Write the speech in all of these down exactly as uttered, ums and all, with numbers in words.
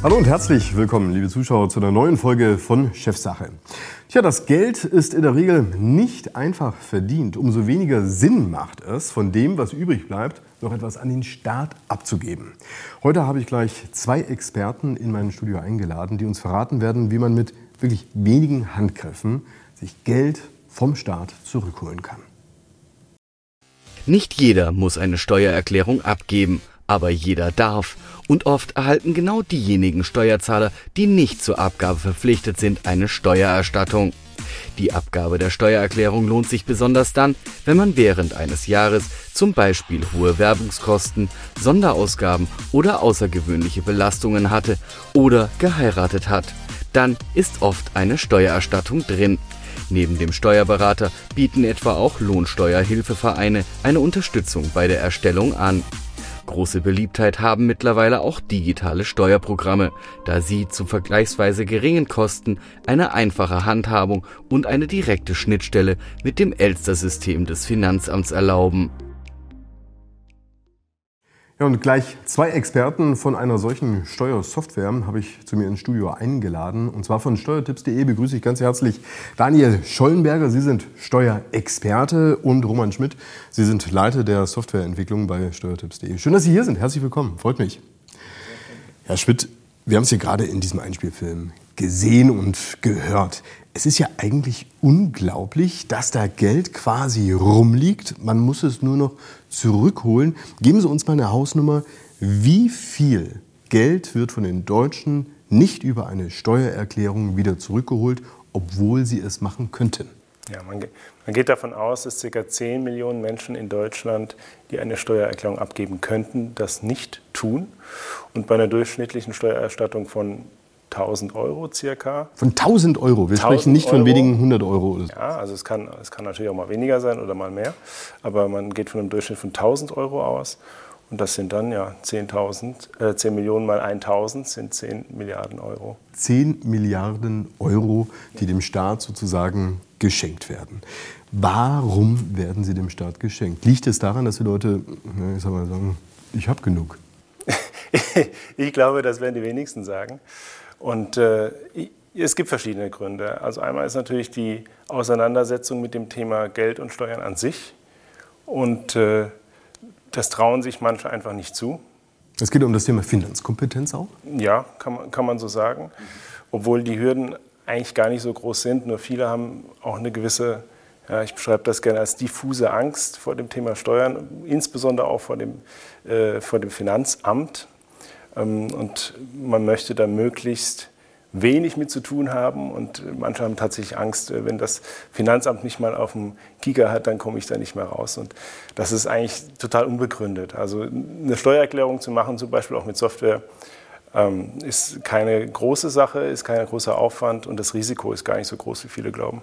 Hallo und herzlich willkommen, liebe Zuschauer, zu einer neuen Folge von Chefsache. Tja, das Geld ist in der Regel nicht einfach verdient. Umso weniger Sinn macht es, von dem, was übrig bleibt, noch etwas an den Staat abzugeben. Heute habe ich gleich zwei Experten in mein Studio eingeladen, die uns verraten werden, wie man mit wirklich wenigen Handgriffen sich Geld vom Staat zurückholen kann. Nicht jeder muss eine Steuererklärung abgeben. Aber jeder darf. Und oft erhalten genau diejenigen Steuerzahler, die nicht zur Abgabe verpflichtet sind, eine Steuererstattung. Die Abgabe der Steuererklärung lohnt sich besonders dann, wenn man während eines Jahres zum Beispiel hohe Werbungskosten, Sonderausgaben oder außergewöhnliche Belastungen hatte oder geheiratet hat. Dann ist oft eine Steuererstattung drin. Neben dem Steuerberater bieten etwa auch Lohnsteuerhilfevereine eine Unterstützung bei der Erstellung an. Große Beliebtheit haben mittlerweile auch digitale Steuerprogramme, da sie zu vergleichsweise geringen Kosten eine einfache Handhabung und eine direkte Schnittstelle mit dem Elster-System des Finanzamts erlauben. Ja, und gleich zwei Experten von einer solchen Steuersoftware habe ich zu mir ins Studio eingeladen. Und zwar von steuertipps punkt de begrüße ich ganz herzlich Daniel Schollenberger. Sie sind Steuerexperte, und Roman Schmidt. Sie sind Leiter der Softwareentwicklung bei steuertipps punkt de. Schön, dass Sie hier sind. Herzlich willkommen. Freut mich. Herr Schmidt, wir haben es hier gerade in diesem Einspielfilm gesehen und gehört. Es ist ja eigentlich unglaublich, dass da Geld quasi rumliegt. Man muss es nur noch zurückholen. Geben Sie uns mal eine Hausnummer. Wie viel Geld wird von den Deutschen nicht über eine Steuererklärung wieder zurückgeholt, obwohl sie es machen könnten? Ja, man, man geht davon aus, dass ca. zehn Millionen Menschen in Deutschland, die eine Steuererklärung abgeben könnten, das nicht tun. Und bei einer durchschnittlichen Steuererstattung von tausend Euro circa. Von tausend Euro? Wir sprechen nicht von wenigen hundert Euro oder so. Ja, also es kann, es kann natürlich auch mal weniger sein oder mal mehr. Aber man geht von einem Durchschnitt von tausend Euro aus. Und das sind dann ja zehntausend, äh, zehn Millionen mal tausend sind zehn Milliarden Euro. zehn Milliarden Euro, die dem Staat sozusagen geschenkt werden. Warum werden sie dem Staat geschenkt? Liegt es daran, dass die Leute, na, ich sag mal, sagen, ich habe genug? Ich glaube, das werden die wenigsten sagen. Und äh, es gibt verschiedene Gründe. Also einmal ist natürlich die Auseinandersetzung mit dem Thema Geld und Steuern an sich. Und äh, das trauen sich manche einfach nicht zu. Es geht um das Thema Finanzkompetenz auch? Ja, kann man, kann man so sagen. Obwohl die Hürden eigentlich gar nicht so groß sind. Nur viele haben auch eine gewisse, ja, ich beschreibe das gerne als diffuse Angst vor dem Thema Steuern, insbesondere auch vor dem, äh, vor dem Finanzamt. Und man möchte da möglichst wenig mit zu tun haben. Und manche haben tatsächlich Angst, wenn das Finanzamt mich mal auf dem Kieker hat, dann komme ich da nicht mehr raus. Und das ist eigentlich total unbegründet. Also eine Steuererklärung zu machen, zum Beispiel auch mit Software, ist keine große Sache, ist kein großer Aufwand. Und das Risiko ist gar nicht so groß, wie viele glauben.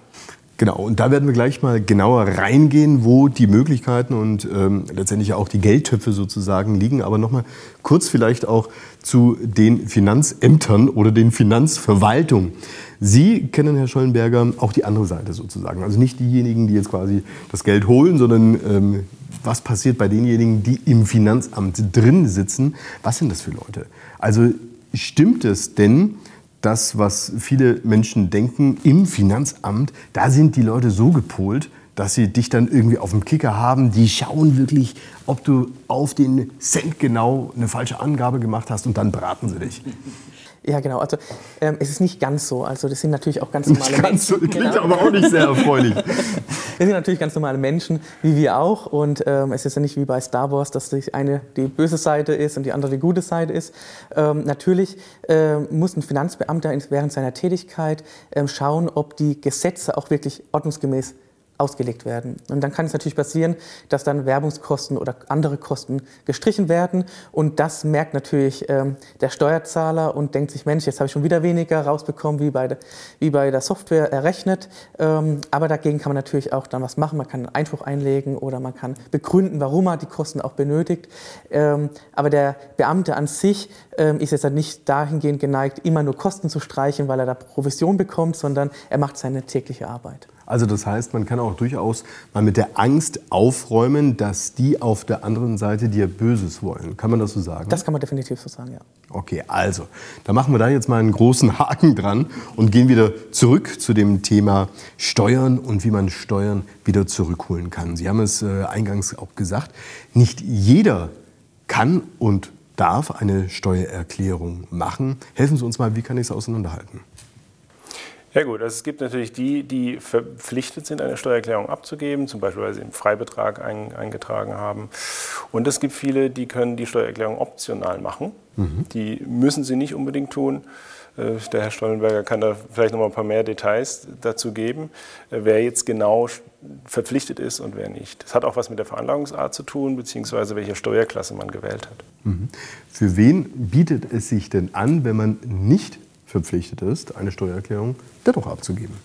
Genau, und da werden wir gleich mal genauer reingehen, wo die Möglichkeiten und ähm, letztendlich auch die Geldtöpfe sozusagen liegen. Aber nochmal kurz vielleicht auch zu den Finanzämtern oder den Finanzverwaltungen. Sie kennen, Herr Schollenberger, auch die andere Seite sozusagen. Also nicht diejenigen, die jetzt quasi das Geld holen, sondern ähm, was passiert bei denjenigen, die im Finanzamt drin sitzen. Was sind das für Leute? Also stimmt es denn, das, was viele Menschen denken, im Finanzamt, da sind die Leute so gepolt, dass sie dich dann irgendwie auf dem Kicker haben. Die schauen wirklich, ob du auf den Cent genau eine falsche Angabe gemacht hast, und dann beraten sie dich. Ja, genau. Also ähm, es ist nicht ganz so. Also das sind natürlich auch ganz normale nicht ganz Menschen. So, klingt genau. Aber auch nicht sehr erfreulich. Das sind natürlich ganz normale Menschen, wie wir auch. Und ähm, es ist ja nicht wie bei Star Wars, dass die eine die böse Seite ist und die andere die gute Seite ist. Ähm, natürlich ähm, muss ein Finanzbeamter während seiner Tätigkeit ähm, schauen, ob die Gesetze auch wirklich ordnungsgemäß ausgelegt werden. Und dann kann es natürlich passieren, dass dann Werbungskosten oder andere Kosten gestrichen werden. Und das merkt natürlich ähm, der Steuerzahler und denkt sich, Mensch, jetzt habe ich schon wieder weniger rausbekommen, wie bei, de, wie bei der Software errechnet. Ähm, aber dagegen kann man natürlich auch dann was machen. Man kann einen Einspruch einlegen oder man kann begründen, warum man die Kosten auch benötigt. Ähm, aber der Beamte an sich ähm, ist jetzt dann nicht dahingehend geneigt, immer nur Kosten zu streichen, weil er da Provision bekommt, sondern er macht seine tägliche Arbeit. Also das heißt, man kann auch auch durchaus mal mit der Angst aufräumen, dass die auf der anderen Seite dir Böses wollen. Kann man das so sagen? Das kann man definitiv so sagen, ja. Okay, also, da machen wir da jetzt mal einen großen Haken dran und gehen wieder zurück zu dem Thema Steuern und wie man Steuern wieder zurückholen kann. Sie haben es äh, eingangs auch gesagt, nicht jeder kann und darf eine Steuererklärung machen. Helfen Sie uns mal, wie kann ich es auseinanderhalten? Ja gut, also es gibt natürlich die, die verpflichtet sind, eine Steuererklärung abzugeben, zum Beispiel weil sie einen Freibetrag ein, eingetragen haben. Und es gibt viele, die können die Steuererklärung optional machen. Mhm. Die müssen sie nicht unbedingt tun. Der Herr Schollenberger kann da vielleicht noch mal ein paar mehr Details dazu geben, wer jetzt genau verpflichtet ist und wer nicht. Das hat auch was mit der Veranlagungsart zu tun, beziehungsweise welche Steuerklasse man gewählt hat. Mhm. Für wen bietet es sich denn an, wenn man nicht verpflichtet ist, eine Steuererklärung dennoch abzugeben?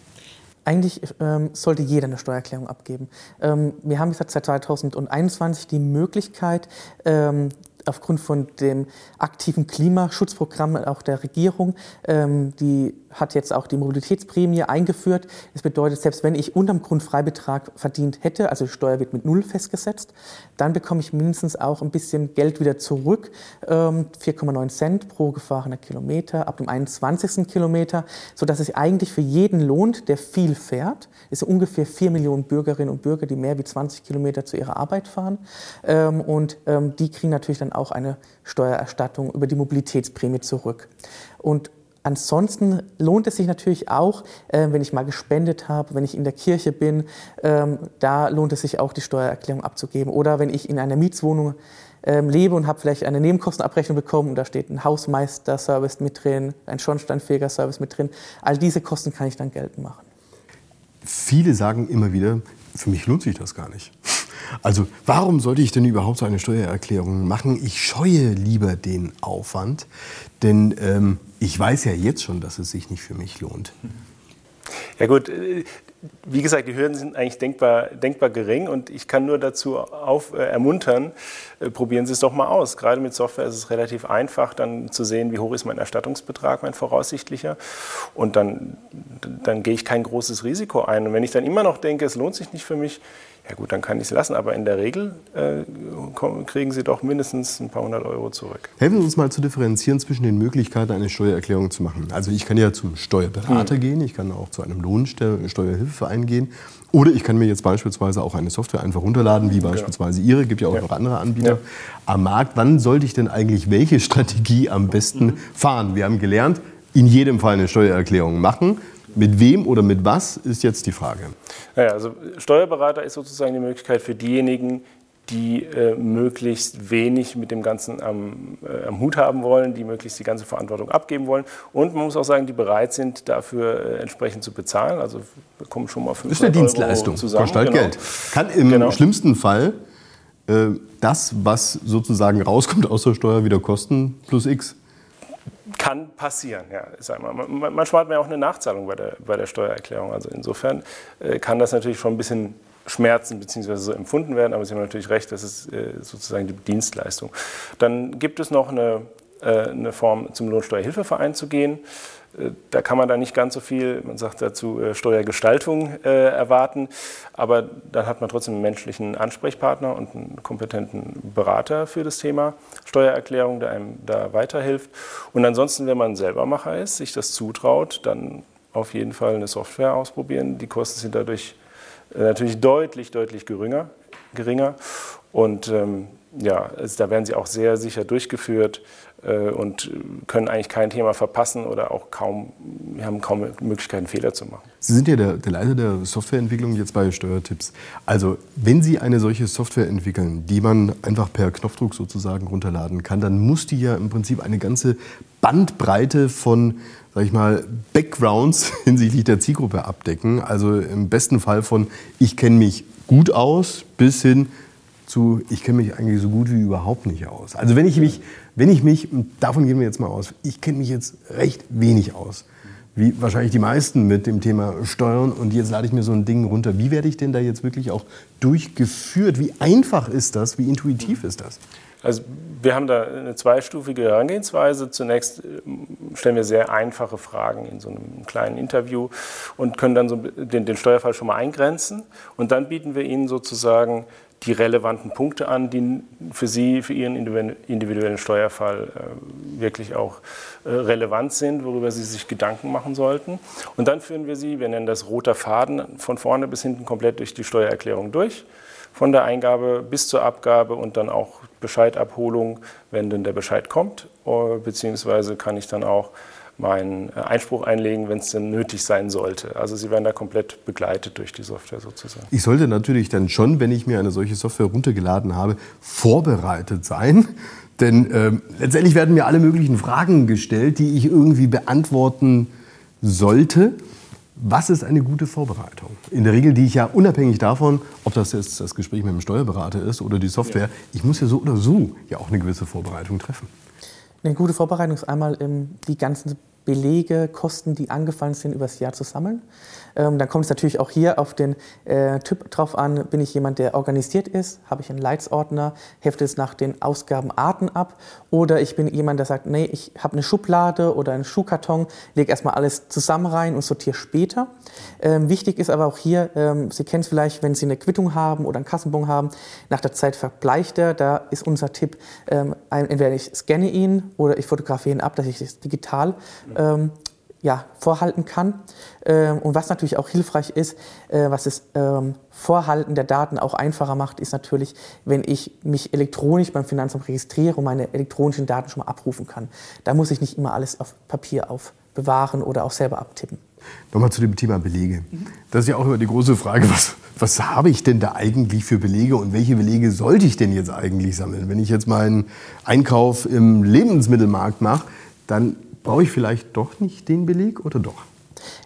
Eigentlich ähm, sollte jeder eine Steuererklärung abgeben. Ähm, wir haben jetzt seit zweitausendeinundzwanzig die Möglichkeit, ähm, aufgrund von dem aktiven Klimaschutzprogramm auch der Regierung, ähm, die hat jetzt auch die Mobilitätsprämie eingeführt. Das bedeutet, selbst wenn ich unterm Grundfreibetrag verdient hätte, also die Steuer wird mit null festgesetzt, dann bekomme ich mindestens auch ein bisschen Geld wieder zurück, ähm, vier Komma neun Cent pro gefahrener Kilometer ab dem einundzwanzigsten Kilometer, sodass es eigentlich für jeden lohnt, der viel fährt. Es sind ungefähr vier Millionen Bürgerinnen und Bürger, die mehr wie zwanzig Kilometer zu ihrer Arbeit fahren, ähm, und ähm, die kriegen natürlich dann auch eine Steuererstattung über die Mobilitätsprämie zurück. Und ansonsten lohnt es sich natürlich auch, äh, wenn ich mal gespendet habe, wenn ich in der Kirche bin, ähm, da lohnt es sich auch, die Steuererklärung abzugeben. Oder wenn ich in einer Mietswohnung ähm, lebe und habe vielleicht eine Nebenkostenabrechnung bekommen und da steht ein Hausmeisterservice mit drin, ein Schornsteinfegerservice mit drin. All diese Kosten kann ich dann geltend machen. Viele sagen immer wieder, für mich lohnt sich das gar nicht. Also warum sollte ich denn überhaupt so eine Steuererklärung machen? Ich scheue lieber den Aufwand, denn ähm, ich weiß ja jetzt schon, dass es sich nicht für mich lohnt. Ja gut, wie gesagt, die Hürden sind eigentlich denkbar, denkbar gering und ich kann nur dazu auf, äh, ermuntern, äh, probieren Sie es doch mal aus. Gerade mit Software ist es relativ einfach, dann zu sehen, wie hoch ist mein Erstattungsbetrag, mein voraussichtlicher, und dann, dann gehe ich kein großes Risiko ein. Und wenn ich dann immer noch denke, es lohnt sich nicht für mich, ja gut, dann kann ich es lassen, aber in der Regel äh, kriegen Sie doch mindestens ein paar hundert Euro zurück. Helfen Sie uns mal zu differenzieren zwischen den Möglichkeiten, eine Steuererklärung zu machen. Also ich kann ja zum Steuerberater hm. gehen, ich kann auch zu einem Lohnsteuerhilfeverein gehen oder ich kann mir jetzt beispielsweise auch eine Software einfach runterladen, wie beispielsweise genau. Ihre, gibt ja auch ja. noch andere Anbieter ja. am Markt. Wann sollte ich denn eigentlich welche Strategie am besten mhm. fahren? Wir haben gelernt, in jedem Fall eine Steuererklärung machen. Mit wem oder mit was, ist jetzt die Frage. Naja, also Steuerberater ist sozusagen die Möglichkeit für diejenigen, die äh, möglichst wenig mit dem Ganzen am, äh, am Hut haben wollen, die möglichst die ganze Verantwortung abgeben wollen. Und man muss auch sagen, die bereit sind, dafür äh, entsprechend zu bezahlen. Also wir kommen schon mal fünfhundert Euro zusammen. Ist eine Dienstleistung, kostet genau. Geld. Kann im genau. schlimmsten Fall äh, das, was sozusagen rauskommt aus der Steuer, wieder kosten plus X. Kann passieren, ja. Sag mal. Manchmal hat man ja auch eine Nachzahlung bei der, bei der Steuererklärung. Also insofern äh, kann das natürlich schon ein bisschen schmerzen bzw. so empfunden werden, aber Sie haben natürlich recht, das ist äh, sozusagen die Dienstleistung. Dann gibt es noch eine, äh, eine Form, zum Lohnsteuerhilfeverein zu gehen. Äh, da kann man da nicht ganz so viel, man sagt dazu äh, Steuergestaltung äh, erwarten, aber dann hat man trotzdem einen menschlichen Ansprechpartner und einen kompetenten Berater für das Thema Steuererklärung, der einem da weiterhilft. Und ansonsten, wenn man Selbermacher ist, sich das zutraut, dann auf jeden Fall eine Software ausprobieren. Die Kosten sind dadurch natürlich deutlich, deutlich geringer. geringer. Und ähm, ja, also da werden sie auch sehr sicher durchgeführt äh, und können eigentlich kein Thema verpassen oder auch kaum, wir haben kaum Möglichkeiten, Fehler zu machen. Sie sind ja der, der Leiter der Softwareentwicklung jetzt bei Steuertipps. Also wenn Sie eine solche Software entwickeln, die man einfach per Knopfdruck sozusagen runterladen kann, dann muss die ja im Prinzip eine ganze Bandbreite von, sag ich mal, Backgrounds hinsichtlich der Zielgruppe abdecken. Also im besten Fall von ich kenne mich gut aus bis hin zu ich kenne mich eigentlich so gut wie überhaupt nicht aus. Also wenn ich mich, wenn ich mich, davon gehen wir jetzt mal aus, ich kenne mich jetzt recht wenig aus. wie wahrscheinlich die meisten, mit dem Thema Steuern. Und jetzt lade ich mir so ein Ding runter. Wie werde ich denn da jetzt wirklich auch durchgeführt? Wie einfach ist das? Wie intuitiv ist das? Also wir haben da eine zweistufige Herangehensweise. Zunächst stellen wir sehr einfache Fragen in so einem kleinen Interview und können dann so den, den Steuerfall schon mal eingrenzen. Und dann bieten wir Ihnen sozusagen die relevanten Punkte an, die für Sie, für Ihren individuellen Steuerfall wirklich auch relevant sind, worüber Sie sich Gedanken machen sollten. Und dann führen wir Sie, wir nennen das roter Faden, von vorne bis hinten komplett durch die Steuererklärung durch. Von der Eingabe bis zur Abgabe und dann auch Bescheidabholung, wenn denn der Bescheid kommt. Beziehungsweise kann ich dann auch meinen Einspruch einlegen, wenn es denn nötig sein sollte. Also Sie werden da komplett begleitet durch die Software sozusagen. Ich sollte natürlich dann schon, wenn ich mir eine solche Software runtergeladen habe, vorbereitet sein. Denn äh, letztendlich werden mir alle möglichen Fragen gestellt, die ich irgendwie beantworten sollte. Was ist eine gute Vorbereitung? In der Regel, die ich ja unabhängig davon, ob das jetzt das Gespräch mit dem Steuerberater ist oder die Software, ja. Ich muss ja so oder so ja auch eine gewisse Vorbereitung treffen. Eine gute Vorbereitung ist einmal, die ganzen Belege, Kosten, die angefallen sind, über das Jahr zu sammeln. Ähm, dann kommt es natürlich auch hier auf den äh, Typ drauf an, bin ich jemand, der organisiert ist, habe ich einen Leitsordner, hefte es nach den Ausgabenarten ab oder ich bin jemand, der sagt, nee, ich habe eine Schublade oder einen Schuhkarton, lege erstmal alles zusammen rein und sortiere später. Ähm, wichtig ist aber auch hier, ähm, Sie kennen es vielleicht, wenn Sie eine Quittung haben oder einen Kassenbon haben, nach der Zeit verbleicht er, da ist unser Tipp, ähm, entweder ich scanne ihn oder ich fotografiere ihn ab, dass ich das digital Ähm, ja, vorhalten kann. Ähm, und was natürlich auch hilfreich ist, äh, was das ähm, Vorhalten der Daten auch einfacher macht, ist natürlich, wenn ich mich elektronisch beim Finanzamt registriere und meine elektronischen Daten schon mal abrufen kann. Da muss ich nicht immer alles auf Papier aufbewahren oder auch selber abtippen. Nochmal zu dem Thema Belege. Mhm. Das ist ja auch immer die große Frage, was, was habe ich denn da eigentlich für Belege und welche Belege sollte ich denn jetzt eigentlich sammeln? Wenn ich jetzt meinen Einkauf im Lebensmittelmarkt mache, dann brauche ich vielleicht doch nicht den Beleg oder doch?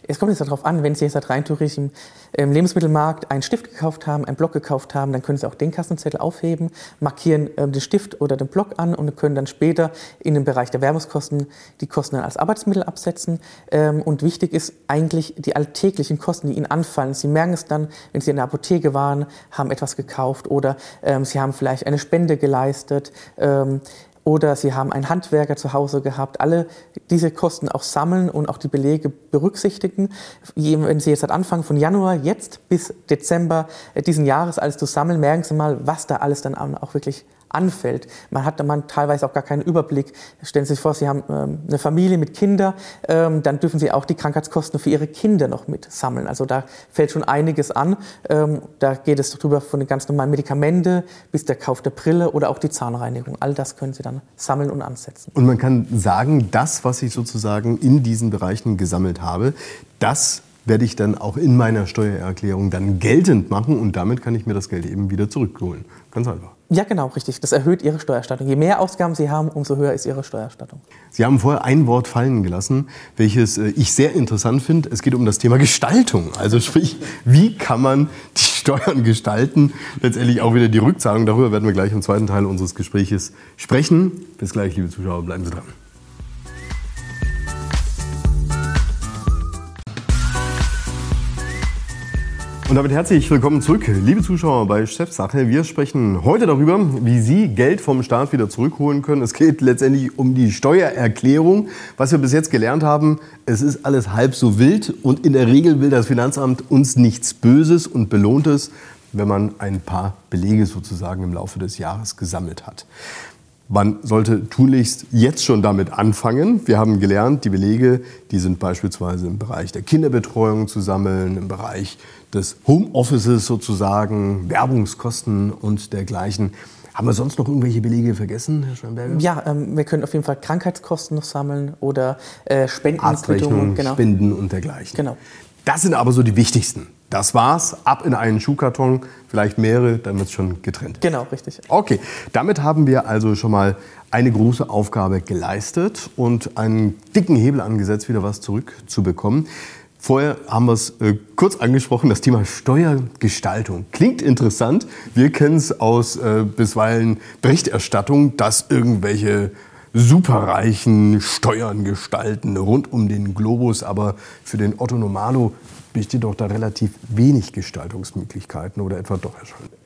Es kommt jetzt darauf an, wenn Sie jetzt rein theoretisch im, im Lebensmittelmarkt einen Stift gekauft haben, einen Block gekauft haben, dann können Sie auch den Kassenzettel aufheben, markieren ähm, den Stift oder den Block an und können dann später in den Bereich der Werbungskosten die Kosten dann als Arbeitsmittel absetzen. Ähm, und wichtig ist eigentlich die alltäglichen Kosten, die Ihnen anfallen. Sie merken es dann, wenn Sie in der Apotheke waren, haben etwas gekauft oder ähm, Sie haben vielleicht eine Spende geleistet, ähm, oder Sie haben einen Handwerker zu Hause gehabt, alle diese Kosten auch sammeln und auch die Belege berücksichtigen. Wenn Sie jetzt seit Anfang von Januar jetzt bis Dezember diesen Jahres alles zu sammeln, merken Sie mal, was da alles dann auch wirklich anfällt. Man hat man teilweise auch gar keinen Überblick. Stellen Sie sich vor, Sie haben ähm, eine Familie mit Kindern, ähm, dann dürfen Sie auch die Krankheitskosten für Ihre Kinder noch mit sammeln. Also da fällt schon einiges an. Ähm, da geht es drüber von den ganz normalen Medikamenten bis der Kauf der Brille oder auch die Zahnreinigung. All das können Sie dann sammeln und ansetzen. Und man kann sagen, das, was ich sozusagen in diesen Bereichen gesammelt habe, das werde ich dann auch in meiner Steuererklärung dann geltend machen und damit kann ich mir das Geld eben wieder zurückholen. Ganz einfach. Ja, genau, richtig. Das erhöht Ihre Steuererstattung. Je mehr Ausgaben Sie haben, umso höher ist Ihre Steuererstattung. Sie haben vorher ein Wort fallen gelassen, welches ich sehr interessant finde. Es geht um das Thema Gestaltung. Also sprich, wie kann man die Steuern gestalten? Letztendlich auch wieder die Rückzahlung. Darüber werden wir gleich im zweiten Teil unseres Gespräches sprechen. Bis gleich, liebe Zuschauer, bleiben Sie dran. Und damit herzlich willkommen zurück, liebe Zuschauer bei Chefsache. Wir sprechen heute darüber, wie Sie Geld vom Staat wieder zurückholen können. Es geht letztendlich um die Steuererklärung. Was wir bis jetzt gelernt haben, es ist alles halb so wild und in der Regel will das Finanzamt uns nichts Böses und belohnt es, wenn man ein paar Belege sozusagen im Laufe des Jahres gesammelt hat. Man sollte tunlichst jetzt schon damit anfangen. Wir haben gelernt, die Belege, die sind beispielsweise im Bereich der Kinderbetreuung zu sammeln, im Bereich des Homeoffices sozusagen, Werbungskosten und dergleichen. Haben wir sonst noch irgendwelche Belege vergessen, Herr Schollenberger? Ja, ähm, wir können auf jeden Fall Krankheitskosten noch sammeln oder äh, Spendenquittungen, genau. Spenden und dergleichen. Genau. Das sind aber so die wichtigsten. Das war's, ab in einen Schuhkarton, vielleicht mehrere, dann wird's schon getrennt. Genau, richtig. Okay, damit haben wir also schon mal eine große Aufgabe geleistet und einen dicken Hebel angesetzt, wieder was zurückzubekommen. Vorher haben wir es äh, kurz angesprochen, das Thema Steuergestaltung. Klingt interessant, wir kennen es aus äh, bisweilen Berichterstattung, dass irgendwelche Superreichen Steuern gestalten rund um den Globus. Aber für den Otto Normalo besteht doch da relativ wenig Gestaltungsmöglichkeiten, oder etwa doch, Herr Schollenberger?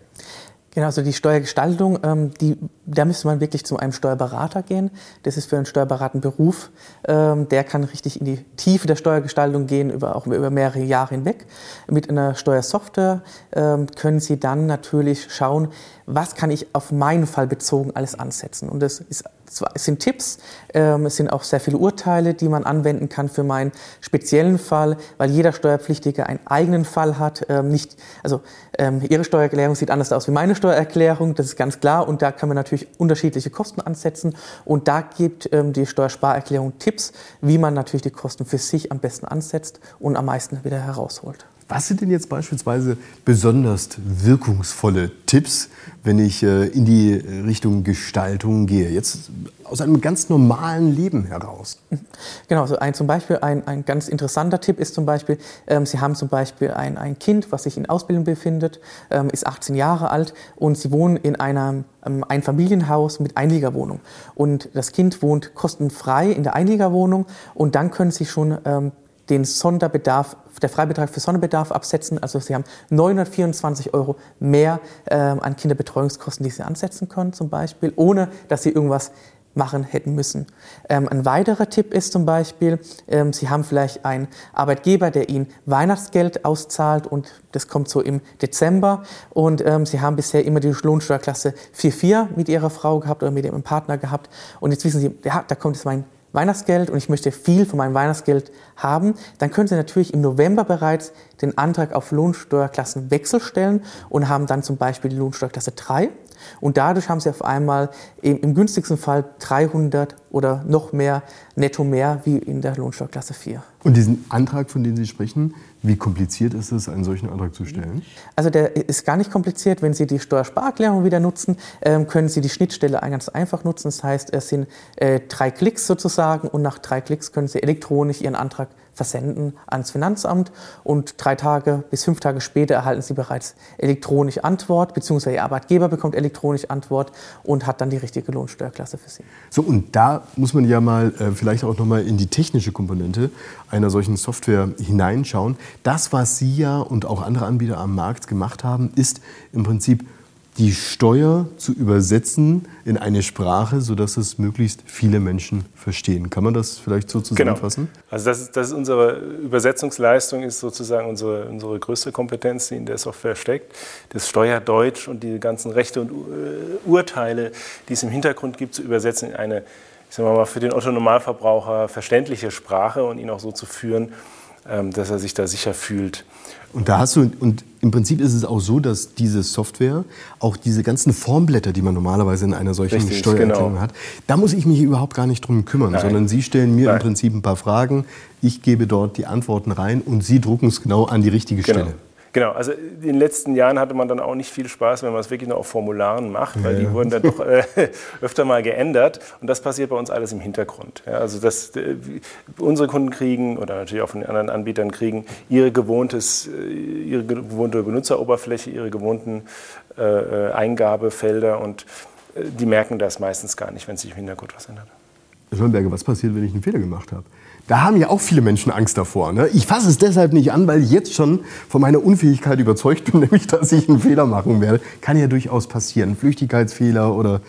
Genau, also die Steuergestaltung, ähm, die, da müsste man wirklich zu einem Steuerberater gehen. Das ist für einen Steuerberater ein Beruf. Ähm, der kann richtig in die Tiefe der Steuergestaltung gehen, über, auch über mehrere Jahre hinweg. Mit einer Steuersoftware ähm, können Sie dann natürlich schauen, was kann ich auf meinen Fall bezogen alles ansetzen. Und das ist, es sind Tipps, ähm, es sind auch sehr viele Urteile, die man anwenden kann für meinen speziellen Fall, weil jeder Steuerpflichtige einen eigenen Fall hat. Ähm, nicht, also ähm, Ihre Steuererklärung sieht anders aus wie meine Steuererklärung, das ist ganz klar. Und da kann man natürlich unterschiedliche Kosten ansetzen. Und da gibt ähm, die Steuersparerklärung Tipps, wie man natürlich die Kosten für sich am besten ansetzt und am meisten wieder herausholt. Was sind denn jetzt beispielsweise besonders wirkungsvolle Tipps, wenn ich äh, in die Richtung Gestaltung gehe? Jetzt aus einem ganz normalen Leben heraus. Genau, also ein, zum Beispiel ein, ein ganz interessanter Tipp ist zum Beispiel, ähm, Sie haben zum Beispiel ein, ein Kind, was sich in Ausbildung befindet, ähm, ist achtzehn Jahre alt und Sie wohnen in einem ähm, Einfamilienhaus mit Einliegerwohnung. Und das Kind wohnt kostenfrei in der Einliegerwohnung und dann können Sie schon ähm, den Sonderbedarf, der Freibetrag für Sonderbedarf absetzen. Also Sie haben neunhundertvierundzwanzig Euro mehr äh, an Kinderbetreuungskosten, die Sie ansetzen können zum Beispiel, ohne dass Sie irgendwas machen hätten müssen. Ähm, ein weiterer Tipp ist zum Beispiel, ähm, Sie haben vielleicht einen Arbeitgeber, der Ihnen Weihnachtsgeld auszahlt und das kommt so im Dezember und ähm, Sie haben bisher immer die Lohnsteuerklasse vier Komma vier mit Ihrer Frau gehabt oder mit Ihrem Partner gehabt und jetzt wissen Sie, ja, da kommt jetzt mein Weihnachtsgeld und ich möchte viel von meinem Weihnachtsgeld haben, dann können Sie natürlich im November bereits den Antrag auf Lohnsteuerklassenwechsel stellen und haben dann zum Beispiel die Lohnsteuerklasse drei und dadurch haben Sie auf einmal im, im günstigsten Fall dreihundert oder noch mehr netto mehr wie in der Lohnsteuerklasse vier. Und diesen Antrag, von dem Sie sprechen, wie kompliziert ist es, einen solchen Antrag zu stellen? Also der ist gar nicht kompliziert. Wenn Sie die Steuersparerklärung wieder nutzen, können Sie die Schnittstelle ganz einfach nutzen. Das heißt, es sind drei Klicks sozusagen und nach drei Klicks können Sie elektronisch Ihren Antrag versenden ans Finanzamt und drei Tage bis fünf Tage später erhalten Sie bereits elektronisch Antwort, beziehungsweise Ihr Arbeitgeber bekommt elektronisch Antwort und hat dann die richtige Lohnsteuerklasse für Sie. So, und da muss man ja mal äh, vielleicht auch noch mal in die technische Komponente einer solchen Software hineinschauen. Das, was Sie ja und auch andere Anbieter am Markt gemacht haben, ist im Prinzip die Steuer zu übersetzen in eine Sprache, sodass es möglichst viele Menschen verstehen. Kann man das vielleicht so zusammenfassen? Genau. Also das ist, das ist unsere Übersetzungsleistung, ist sozusagen unsere, unsere größte Kompetenz, die in der Software steckt. Das Steuerdeutsch und die ganzen Rechte und Urteile, die es im Hintergrund gibt, zu übersetzen in eine, ich sag mal, für den Otto-Normalverbraucher verständliche Sprache und ihn auch so zu führen, dass er sich da sicher fühlt. Und da hast du, und im Prinzip ist es auch so, dass diese Software auch diese ganzen Formblätter, die man normalerweise in einer solchen Richtig, Steuererklärung genau. hat, da muss ich mich überhaupt gar nicht drum kümmern, Nein. sondern Sie stellen mir Nein. im Prinzip ein paar Fragen, ich gebe dort die Antworten rein und Sie drucken es genau an die richtige genau. Stelle. Genau, also in den letzten Jahren hatte man dann auch nicht viel Spaß, wenn man es wirklich noch auf Formularen macht, weil ja. die wurden dann doch äh, öfter mal geändert und das passiert bei uns alles im Hintergrund. Ja, also das, äh, unsere Kunden kriegen oder natürlich auch von den anderen Anbietern kriegen ihre, gewohntes, ihre gewohnte Benutzeroberfläche, ihre gewohnten äh, Eingabefelder und äh, die merken das meistens gar nicht, wenn sich im Hintergrund was ändert. Herr Schollenberger, was passiert, wenn ich einen Fehler gemacht habe? Da haben ja auch viele Menschen Angst davor. Ne? Ich fasse es deshalb nicht an, weil ich jetzt schon von meiner Unfähigkeit überzeugt bin, nämlich dass ich einen Fehler machen werde. Kann ja durchaus passieren. Flüchtigkeitsfehler oder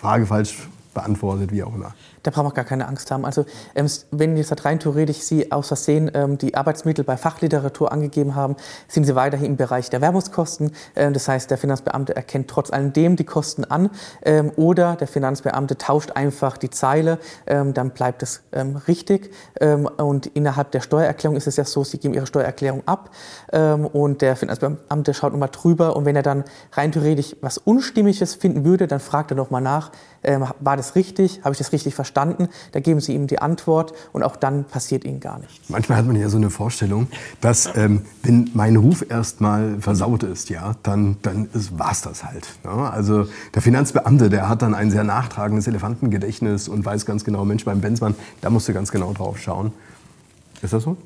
Frage falsch beantwortet, wie auch immer. Da braucht man gar keine Angst haben. Also ähm, wenn jetzt rein theoretisch Sie aus Versehen ähm, die Arbeitsmittel bei Fachliteratur angegeben haben, sind Sie weiterhin im Bereich der Werbungskosten. Ähm, das heißt, der Finanzbeamte erkennt trotz alledem die Kosten an ähm, oder der Finanzbeamte tauscht einfach die Zeile, ähm, dann bleibt es ähm, richtig. Ähm, und innerhalb der Steuererklärung ist es ja so, Sie geben Ihre Steuererklärung ab ähm, und der Finanzbeamte schaut nochmal drüber und wenn er dann rein theoretisch was Unstimmiges finden würde, dann fragt er nochmal nach, ähm, war das richtig, habe ich das richtig verstanden? Da geben Sie ihm die Antwort und auch dann passiert Ihnen gar nichts. Manchmal hat man ja so eine Vorstellung, dass ähm, wenn mein Ruf erstmal versaut ist, ja, dann, dann war es das halt. Ne? Also der Finanzbeamte, der hat dann ein sehr nachtragendes Elefantengedächtnis und weiß ganz genau, Mensch, beim Benzmann, da musst du ganz genau drauf schauen. Ist das so?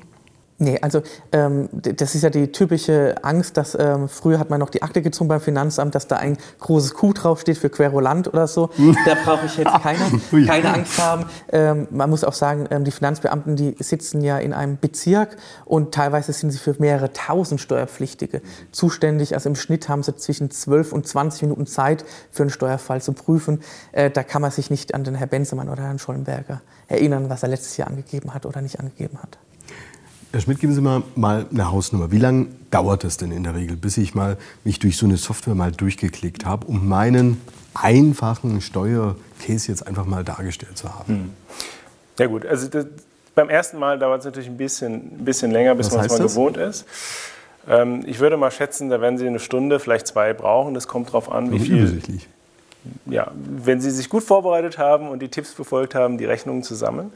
Nee, also ähm, das ist ja die typische Angst, dass ähm, früher hat man noch die Akte gezogen beim Finanzamt, dass da ein großes Q draufsteht für Querulant oder so. Da brauche ich jetzt keine, keine Angst haben. Ähm, man muss auch sagen, ähm, die Finanzbeamten, die sitzen ja in einem Bezirk und teilweise sind sie für mehrere tausend Steuerpflichtige zuständig. Also im Schnitt haben sie zwischen zwölf und zwanzig Minuten Zeit für einen Steuerfall zu prüfen. Äh, da kann man sich nicht an den Herrn Bensemann oder Herrn Schollenberger erinnern, was er letztes Jahr angegeben hat oder nicht angegeben hat. Herr Schmidt, geben Sie mir mal eine Hausnummer. Wie lange dauert es denn in der Regel, bis ich mal mich durch so eine Software mal durchgeklickt habe, um meinen einfachen Steuercase jetzt einfach mal dargestellt zu haben? Hm. Ja gut, also das, beim ersten Mal dauert es natürlich ein bisschen, ein bisschen länger, bis man es mal gewohnt ist. Ähm, ich würde mal schätzen, da werden Sie eine Stunde, vielleicht zwei brauchen. Das kommt darauf an, wie viel... Übersichtlich. Ja, wenn Sie sich gut vorbereitet haben und die Tipps befolgt haben, die Rechnungen zu sammeln,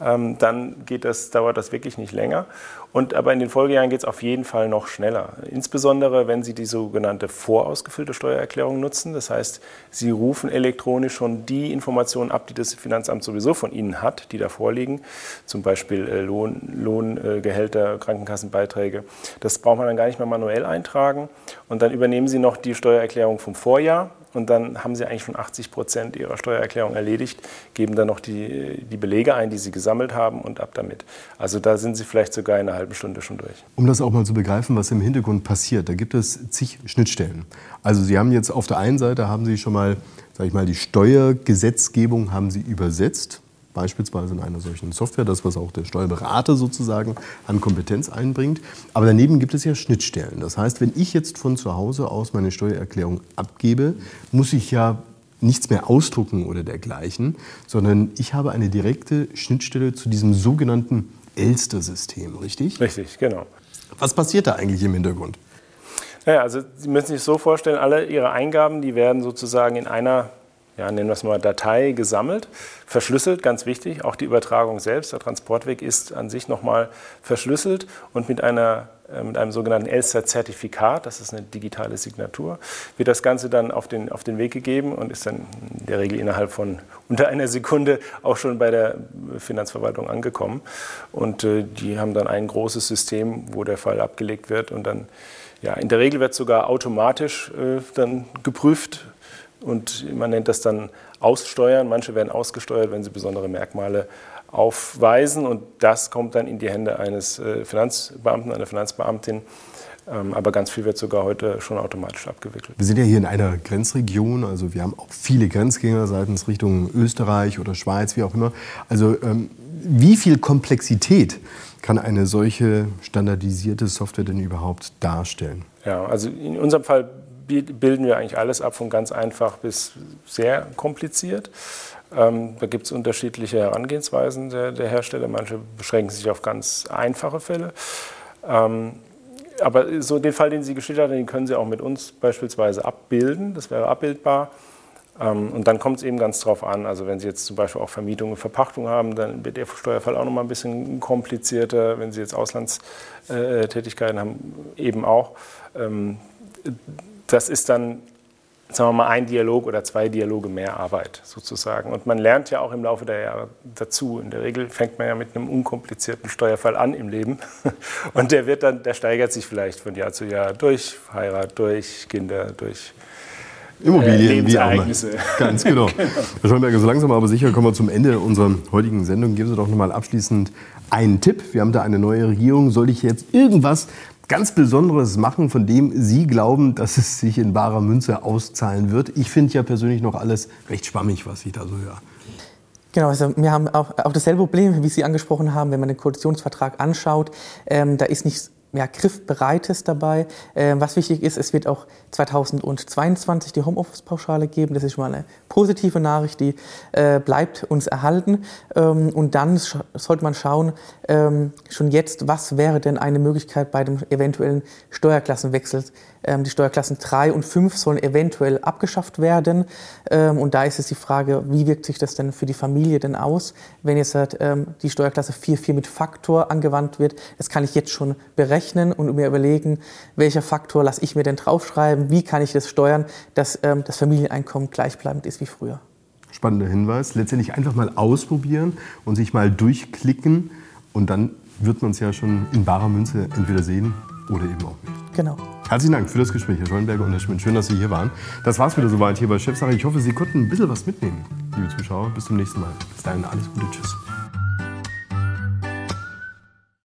ähm, dann geht das, dauert das wirklich nicht länger. Und, aber in den Folgejahren geht es auf jeden Fall noch schneller. Insbesondere, wenn Sie die sogenannte vorausgefüllte Steuererklärung nutzen. Das heißt, Sie rufen elektronisch schon die Informationen ab, die das Finanzamt sowieso von Ihnen hat, die da vorliegen. Zum Beispiel äh, Lohn, Lohn äh, Gehälter, Krankenkassenbeiträge. Das braucht man dann gar nicht mehr manuell eintragen. Und dann übernehmen Sie noch die Steuererklärung vom Vorjahr. Und dann haben Sie eigentlich schon achtzig Prozent Ihrer Steuererklärung erledigt, geben dann noch die, die Belege ein, die Sie gesammelt haben und ab damit. Also da sind Sie vielleicht sogar in einer halben Stunde schon durch. Um das auch mal zu begreifen, was im Hintergrund passiert, da gibt es zig Schnittstellen. Also Sie haben jetzt auf der einen Seite, haben Sie schon mal, sag ich mal, die Steuergesetzgebung haben Sie übersetzt, beispielsweise in einer solchen Software, das, was auch der Steuerberater sozusagen an Kompetenz einbringt. Aber daneben gibt es ja Schnittstellen. Das heißt, wenn ich jetzt von zu Hause aus meine Steuererklärung abgebe, muss ich ja nichts mehr ausdrucken oder dergleichen, sondern ich habe eine direkte Schnittstelle zu diesem sogenannten Elster-System, richtig? Richtig, genau. Was passiert da eigentlich im Hintergrund? Naja, also Sie müssen sich so vorstellen, alle Ihre Eingaben, die werden sozusagen in einer, ja, nennen wir es mal Datei, gesammelt, verschlüsselt, ganz wichtig, auch die Übertragung selbst, der Transportweg ist an sich nochmal verschlüsselt und mit einer mit einem sogenannten Elster-Zertifikat, das ist eine digitale Signatur, wird das Ganze dann auf den, auf den Weg gegeben und ist dann in der Regel innerhalb von unter einer Sekunde auch schon bei der Finanzverwaltung angekommen. Und äh, die haben dann ein großes System, wo der Fall abgelegt wird und dann, ja, in der Regel wird sogar automatisch äh, dann geprüft und man nennt das dann Aussteuern. Manche werden ausgesteuert, wenn sie besondere Merkmale aufweisen und das kommt dann in die Hände eines Finanzbeamten, einer Finanzbeamtin. Aber ganz viel wird sogar heute schon automatisch abgewickelt. Wir sind ja hier in einer Grenzregion, also wir haben auch viele Grenzgänger seitens Richtung Österreich oder Schweiz, wie auch immer. Also wie viel Komplexität kann eine solche standardisierte Software denn überhaupt darstellen? Ja, also in unserem Fall bilden wir eigentlich alles ab, von ganz einfach bis sehr kompliziert. Ähm, da gibt es unterschiedliche Herangehensweisen der, der Hersteller. Manche beschränken sich auf ganz einfache Fälle. Ähm, aber so den Fall, den Sie geschildert haben, den können Sie auch mit uns beispielsweise abbilden. Das wäre abbildbar. Ähm, und dann kommt es eben ganz drauf an. Also wenn Sie jetzt zum Beispiel auch Vermietung und Verpachtung haben, dann wird der Steuerfall auch nochmal ein bisschen komplizierter. Wenn Sie jetzt Auslandstätigkeiten haben, eben auch. Ähm, Das ist dann, sagen wir mal, ein Dialog oder zwei Dialoge mehr Arbeit sozusagen. Und man lernt ja auch im Laufe der Jahre dazu. In der Regel fängt man ja mit einem unkomplizierten Steuerfall an im Leben. Und der wird dann, der steigert sich vielleicht von Jahr zu Jahr durch Heirat, durch Kinder, durch Immobilien, wie auch immer. Ganz genau. Genau. Herr Schollenberger, so langsam aber sicher kommen wir zum Ende unserer heutigen Sendung. Geben Sie doch nochmal abschließend einen Tipp. Wir haben da eine neue Regierung. Soll ich jetzt irgendwas ganz Besonderes machen, von dem Sie glauben, dass es sich in barer Münze auszahlen wird? Ich finde ja persönlich noch alles recht schwammig, was ich da so höre. Genau, also wir haben auch, auch dasselbe Problem, wie Sie angesprochen haben, wenn man den Koalitionsvertrag anschaut, ähm, da ist nichts ja, Griffbereites dabei. Ähm, was wichtig ist, es wird auch zweitausendzweiundzwanzig die Homeoffice-Pauschale geben. Das ist schon mal eine positive Nachricht, die äh, bleibt uns erhalten. Ähm, und dann sch- sollte man schauen, ähm, schon jetzt, was wäre denn eine Möglichkeit bei dem eventuellen Steuerklassenwechsel? Ähm, die Steuerklassen drei und fünf sollen eventuell abgeschafft werden. Ähm, und da ist jetzt die Frage, wie wirkt sich das denn für die Familie denn aus, wenn jetzt halt, ähm, die Steuerklasse vier Komma vier mit Faktor angewandt wird? Das kann ich jetzt schon berechnen und mir überlegen, welcher Faktor lasse ich mir denn draufschreiben, wie kann ich das steuern, dass ähm, das Familieneinkommen gleichbleibend ist wie früher. Spannender Hinweis. Letztendlich einfach mal ausprobieren und sich mal durchklicken und dann wird man es ja schon in barer Münze entweder sehen oder eben auch nicht. Genau. Herzlichen Dank für das Gespräch, Herr Schollenberger und Herr Schmidt. Schön, dass Sie hier waren. Das war's wieder soweit hier bei Chefsache. Ich hoffe, Sie konnten ein bisschen was mitnehmen, liebe Zuschauer. Bis zum nächsten Mal. Bis dahin, alles Gute. Tschüss.